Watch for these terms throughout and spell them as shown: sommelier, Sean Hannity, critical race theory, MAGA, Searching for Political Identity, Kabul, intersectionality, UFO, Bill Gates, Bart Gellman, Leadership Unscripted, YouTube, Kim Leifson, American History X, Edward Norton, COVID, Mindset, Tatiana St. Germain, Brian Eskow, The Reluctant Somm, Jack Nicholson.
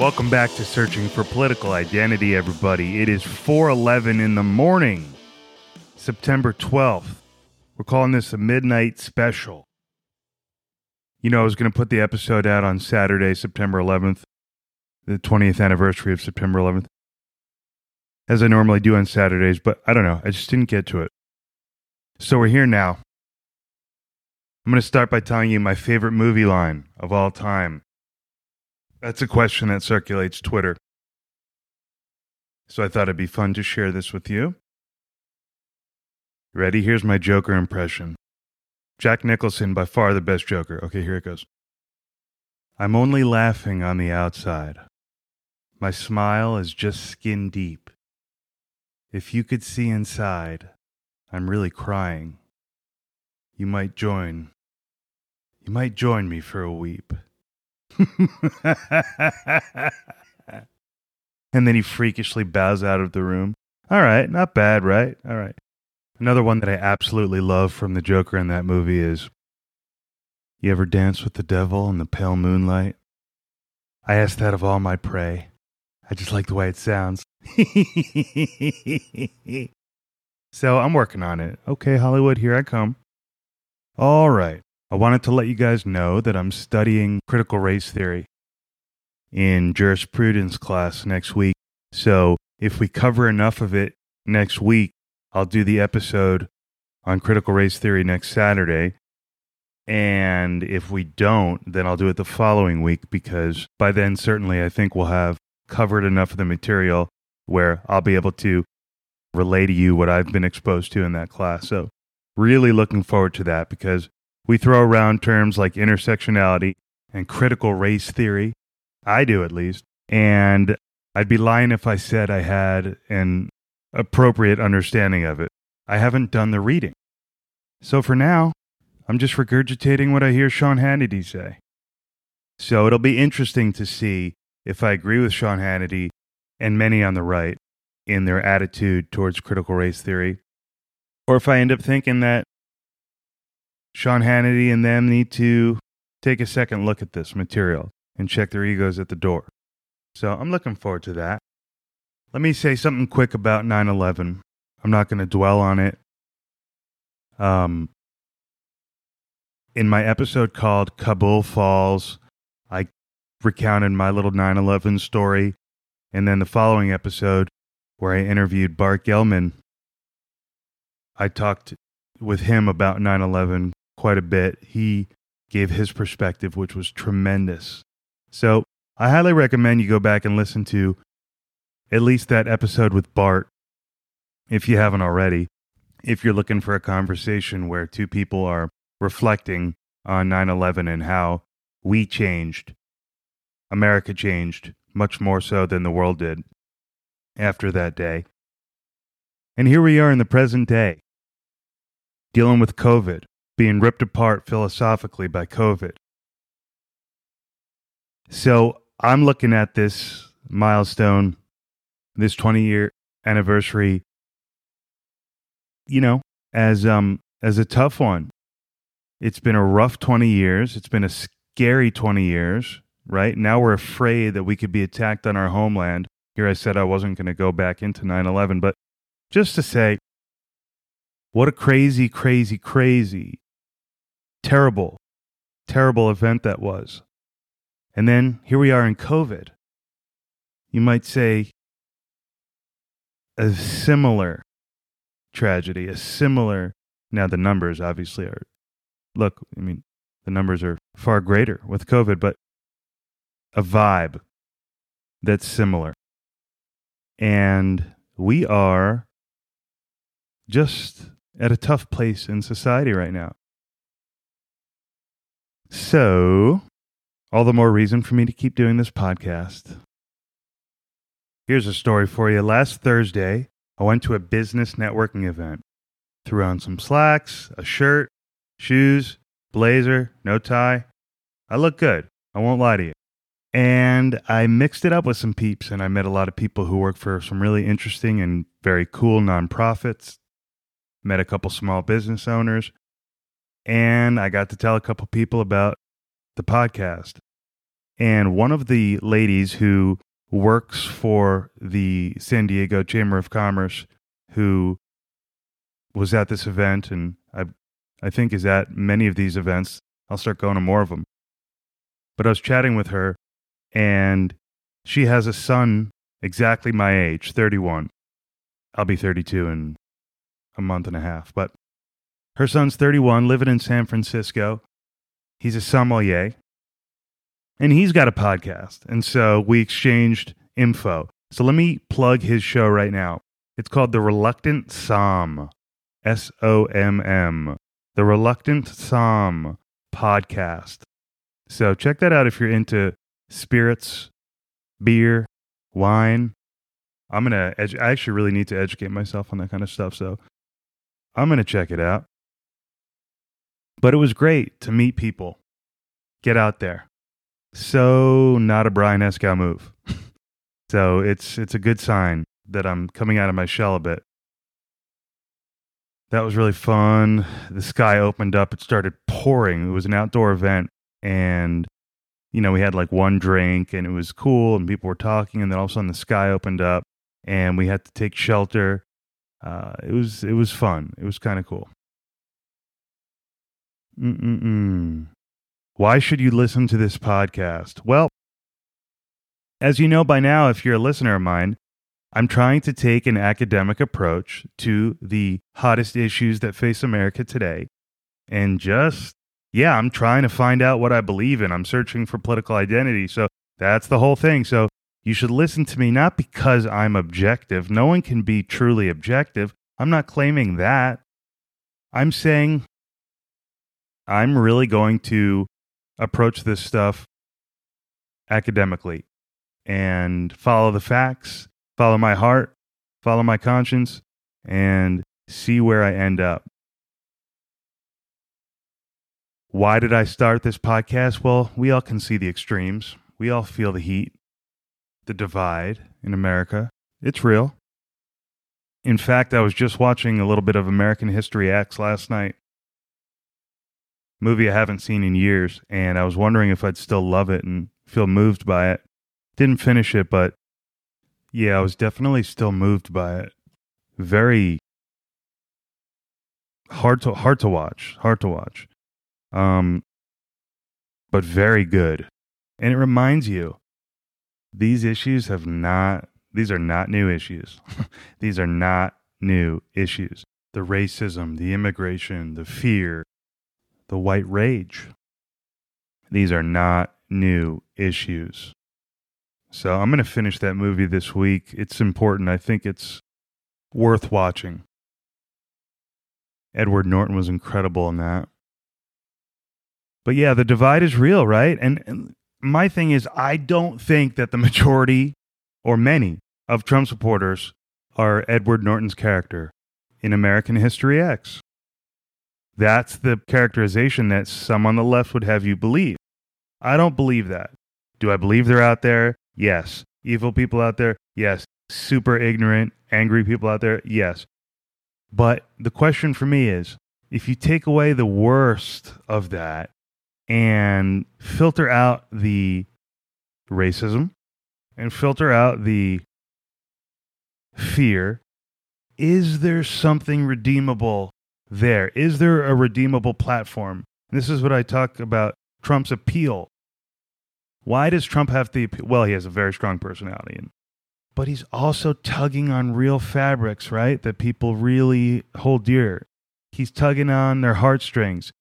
Welcome back to Searching for Political Identity, everybody. It is 4:11 in the morning, September 12th. We're calling this a midnight special. You know, I was going to put the episode out on Saturday, September 11th, the 20th anniversary of September 11th, as I normally do on Saturdays, but I don't know. I just didn't get to it. So we're here now. I'm going to start by telling you my favorite movie line of all time. That's a question that circulates Twitter. So I thought it'd be fun to share this with you. Ready? Here's my Joker impression. Jack Nicholson, by far the best Joker. Okay, here it goes. I'm only laughing on the outside. My smile is just skin deep. If you could see inside, I'm really crying. You might join me for a weep. And then he freakishly bows out of the room. All right, not bad, right? All right. Another one that I absolutely love from the Joker in that movie is, you ever dance with the devil in the pale moonlight? I ask that of all my prey. I just like the way it sounds. So I'm working on it. Okay, Hollywood, here I come. All right. I wanted to let you guys know that I'm studying critical race theory in jurisprudence class next week. So if we cover enough of it next week, I'll do the episode on critical race theory next Saturday. And if we don't, then I'll do it the following week, because by then, certainly, I think we'll have covered enough of the material where I'll be able to relay to you what I've been exposed to in that class. So really looking forward to that, because we throw around terms like intersectionality and critical race theory. I do, at least. And I'd be lying if I said I had an appropriate understanding of it. I haven't done the reading. So for now, I'm just regurgitating what I hear Sean Hannity say. So it'll be interesting to see if I agree with Sean Hannity and many on the right in their attitude towards critical race theory, or if I end up thinking that Sean Hannity and them need to take a second look at this material and check their egos at the door. So I'm looking forward to that. Let me say something quick about 9/11. I'm not going to dwell on it. In my episode called Kabul Falls, I recounted my little 9/11 story. And then the following episode, where I interviewed Bart Gellman, I talked with him about 9/11 quite a bit. He gave his perspective, which was tremendous. So I highly recommend you go back and listen to at least that episode with Bart, if you haven't already, if you're looking for a conversation where two people are reflecting on 9/11 and how we changed, America changed, much more so than the world did after that day. And here we are in the present day, dealing with COVID, being ripped apart philosophically by COVID. So I'm looking at this milestone, this 20-year anniversary, you know, as a tough one. It's been a rough 20 years. It's been a scary 20 years, right? Now we're afraid that we could be attacked on our homeland. Here I said I wasn't going to go back into 9/11, but just to say, what a crazy, crazy, crazy, terrible, terrible event that was. And then here we are in COVID. You might say a similar tragedy, a similar, now the numbers obviously are, look, I mean, the numbers are far greater with COVID, but a vibe that's similar. And we are just at a tough place in society right now. So, all the more reason for me to keep doing this podcast. Here's a story for you. Last Thursday, I went to a business networking event. Threw on some slacks, a shirt, shoes, blazer, no tie. I look good. I won't lie to you. And I mixed it up with some peeps, and I met a lot of people who work for some really interesting and very cool nonprofits. Met a couple small business owners, and I got to tell a couple people about the podcast. And one of the ladies who works for the San Diego Chamber of Commerce, who was at this event, and I think is at many of these events. I'll start going to more of them. But I was chatting with her, and she has a son exactly my age, 31. I'll be 32 in a month and a half. But her son's 31, living in San Francisco. He's a sommelier. And he's got a podcast. And so we exchanged info. So let me plug his show right now. It's called The Reluctant Somm. S-O-M-M. The Reluctant Somm podcast. So check that out if you're into spirits, beer, wine. I actually really need to educate myself on that kind of stuff. So I'm going to check it out. But it was great to meet people. Get out there. So not a Brian Eskow move. So it's a good sign that I'm coming out of my shell a bit. That was really fun. The sky opened up. It started pouring. It was an outdoor event. And, you know, we had like one drink and it was cool and people were talking. And then all of a sudden the sky opened up and we had to take shelter. It was fun. It was kind of cool. Why should you listen to this podcast? Well, as you know by now, if you're a listener of mine, I'm trying to take an academic approach to the hottest issues that face America today. And I'm trying to find out what I believe in. I'm searching for political identity. So that's the whole thing. So you should listen to me, not because I'm objective. No one can be truly objective. I'm not claiming that. I'm saying I'm really going to approach this stuff academically and follow the facts, follow my heart, follow my conscience, and see where I end up. Why did I start this podcast? Well, we all can see the extremes. We all feel the heat, the divide in America. It's real. In fact, I was just watching a little bit of American History X last night. Movie I haven't seen in years, and I was wondering if I'd still love it and feel moved by it. Didn't finish it, but yeah, I was definitely still moved by it. Very hard to watch, but very good. And it reminds you, these are not new issues. These are not new issues. The racism, the immigration, the fear, the white rage. These are not new issues. So I'm going to finish that movie this week. It's important. I think it's worth watching. Edward Norton was incredible in that. But yeah, the divide is real, right? And my thing is, I don't think that the majority or many of Trump supporters are Edward Norton's character in American History X. That's the characterization that some on the left would have you believe. I don't believe that. Do I believe they're out there? Yes. Evil people out there? Yes. Super ignorant, angry people out there? Yes. But the question for me is, if you take away the worst of that and filter out the racism and filter out the fear, is there something redeemable? Is there a redeemable platform? This is what I talk about, Trump's appeal. Why does Trump have the appeal? Well, he has a very strong personality, but he's also tugging on real fabrics, right? That people really hold dear. He's tugging on their heartstrings.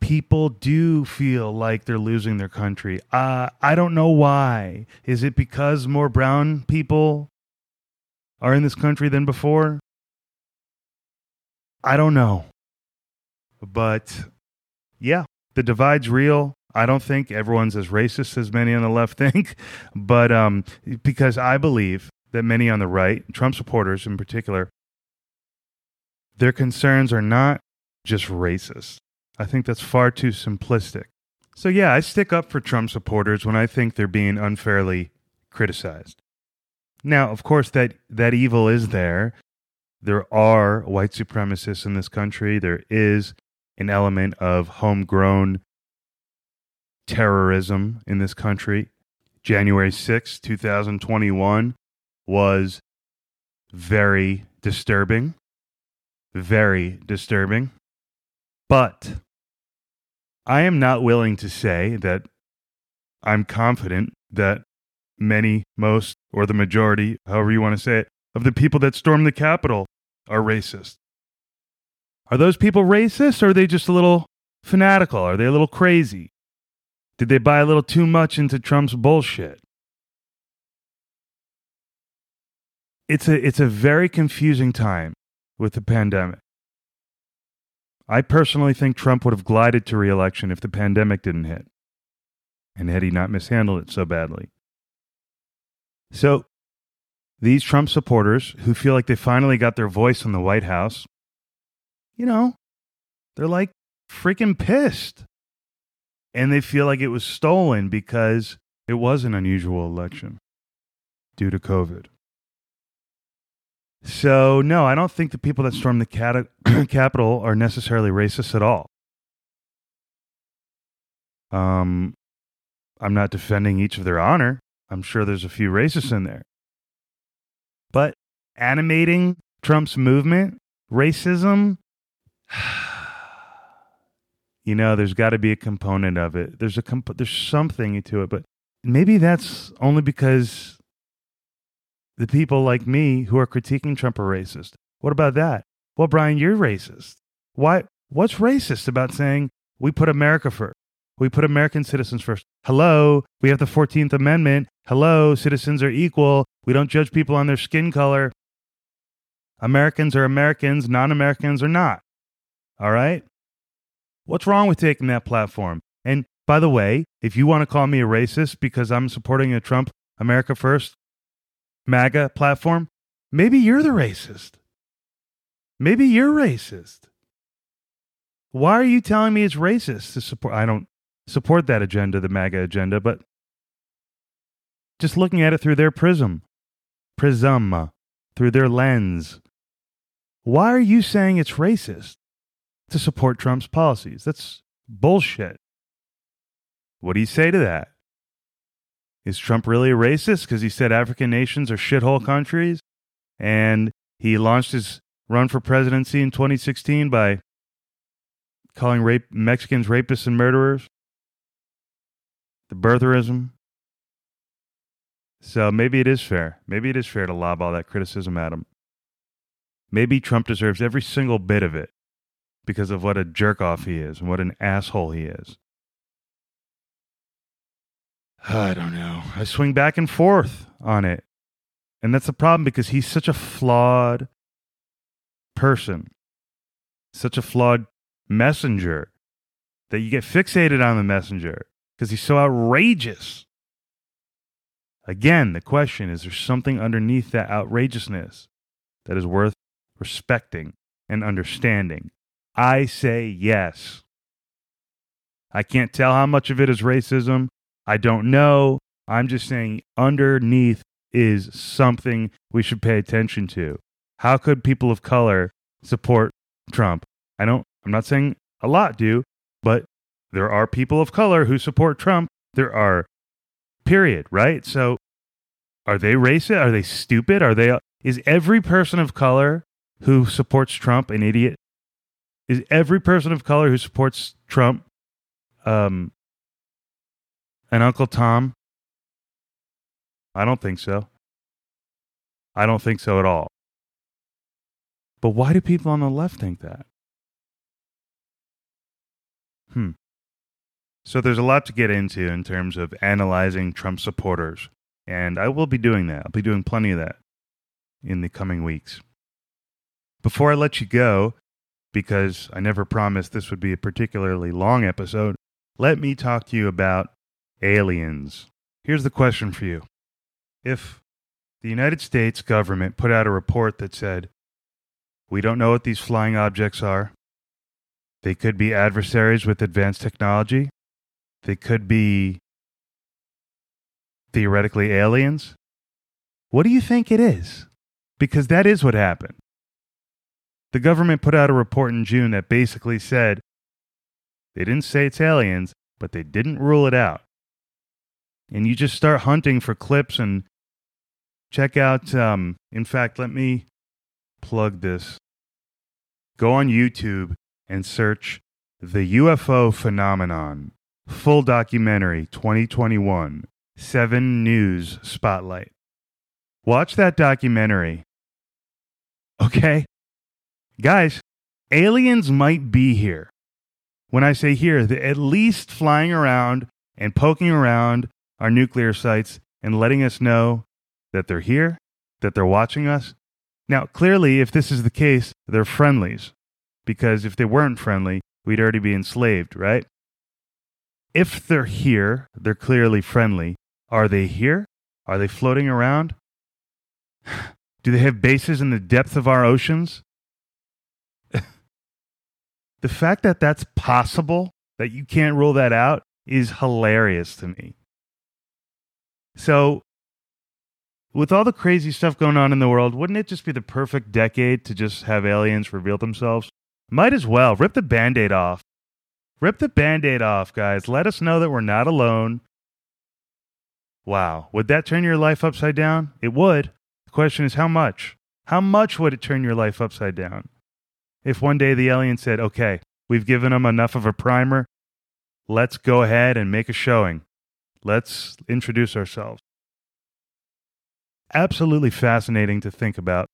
People do feel like they're losing their country. I don't know why. Is it because more brown people are in this country than before? I don't know. But yeah, the divide's real. I don't think everyone's as racist as many on the left think, but because I believe that many on the right, Trump supporters in particular, their concerns are not just racist. I think that's far too simplistic. So yeah, I stick up for Trump supporters when I think they're being unfairly criticized. Now, of course, that evil is there. There are white supremacists in this country. There is an element of homegrown terrorism in this country. January 6th, 2021 was very disturbing. Very disturbing. But I am not willing to say that I'm confident that many, most, or the majority, however you want to say it, of the people that stormed the Capitol are racist. Are those people racist, or are they just a little fanatical? Are they a little crazy? Did they buy a little too much into Trump's bullshit? It's a very confusing time with the pandemic. I personally think Trump would have glided to re-election if the pandemic didn't hit, and had he not mishandled it so badly. So these Trump supporters who feel like they finally got their voice in the White House, you know, they're like freaking pissed. And they feel like it was stolen because it was an unusual election due to COVID. So no, I don't think the people that stormed the Capitol are necessarily racist at all. I'm not defending each of their honor. I'm sure there's a few racists in there. But animating Trump's movement, racism, you know, there's got to be a component of it. There's something to it, but maybe that's only because the people like me who are critiquing Trump are racist. What about that? Well, Brian, you're racist. Why? What's racist about saying we put America first? We put American citizens first. Hello, we have the 14th Amendment. Hello, citizens are equal. We don't judge people on their skin color. Americans are Americans, non-Americans are not. All right? What's wrong with taking that platform? And by the way, if you want to call me a racist because I'm supporting a Trump America First MAGA platform, maybe you're the racist. Maybe you're racist. Why are you telling me it's racist to support? I don't support that agenda, the MAGA agenda, but just looking at it through their prism, through their lens. Why are you saying it's racist to support Trump's policies? That's bullshit. What do you say to that? Is Trump really a racist because he said African nations are shithole countries and he launched his run for presidency in 2016 by calling Mexicans rapists and murderers? The birtherism. So maybe it is fair. Maybe it is fair to lob all that criticism at him. Maybe Trump deserves every single bit of it because of what a jerk-off he is and what an asshole he is. I don't know. I swing back and forth on it. And that's the problem because he's such a flawed person, such a flawed messenger, that you get fixated on the messenger because he's so outrageous. Again, the question is, there's something underneath that outrageousness that is worth respecting and understanding. I say yes. I can't tell how much of it is racism. I don't know. I'm just saying underneath is something we should pay attention to. How could people of color support Trump? I'm not saying a lot do, but there are people of color who support Trump. There are, period, right? So are they racist? Are they stupid? Is every person of color who supports Trump an idiot? Is every person of color who supports Trump an Uncle Tom? I don't think so. I don't think so at all. But why do people on the left think that? So there's a lot to get into in terms of analyzing Trump supporters. And I will be doing that. I'll be doing plenty of that in the coming weeks. Before I let you go, because I never promised this would be a particularly long episode, let me talk to you about aliens. Here's the question for you. If the United States government put out a report that said, we don't know what these flying objects are, they could be adversaries with advanced technology, they could be theoretically aliens, what do you think it is? Because that is what happened. The government put out a report in June that basically said, they didn't say it's aliens, but they didn't rule it out. And you just start hunting for clips and check out, in fact, let me plug this. Go on YouTube and search The UFO Phenomenon, full documentary 2021, 7 News Spotlight. Watch that documentary. Okay? Guys, aliens might be here. When I say here, they're at least flying around and poking around our nuclear sites and letting us know that they're here, that they're watching us. Now, clearly, if this is the case, they're friendlies, because if they weren't friendly, we'd already be enslaved, right? If they're here, they're clearly friendly. Are they here? Are they floating around? Do they have bases in the depth of our oceans? The fact that that's possible, that you can't rule that out, is hilarious to me. So, with all the crazy stuff going on in the world, wouldn't it just be the perfect decade to just have aliens reveal themselves? Might as well. Rip the Band-Aid off. Rip the Band-Aid off, guys. Let us know that we're not alone. Wow. Would that turn your life upside down? It would. The question is, how much? How much would it turn your life upside down? If one day the alien said, okay, we've given them enough of a primer, let's go ahead and make a showing. Let's introduce ourselves. Absolutely fascinating to think about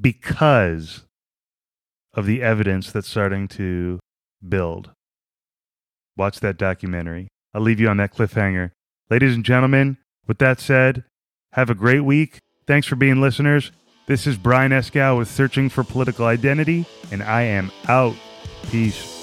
because of the evidence that's starting to build. Watch that documentary. I'll leave you on that cliffhanger. Ladies and gentlemen, with that said, have a great week. Thanks for being listeners. This is Brian Eskow with Searching for Political Identity, and I am out. Peace.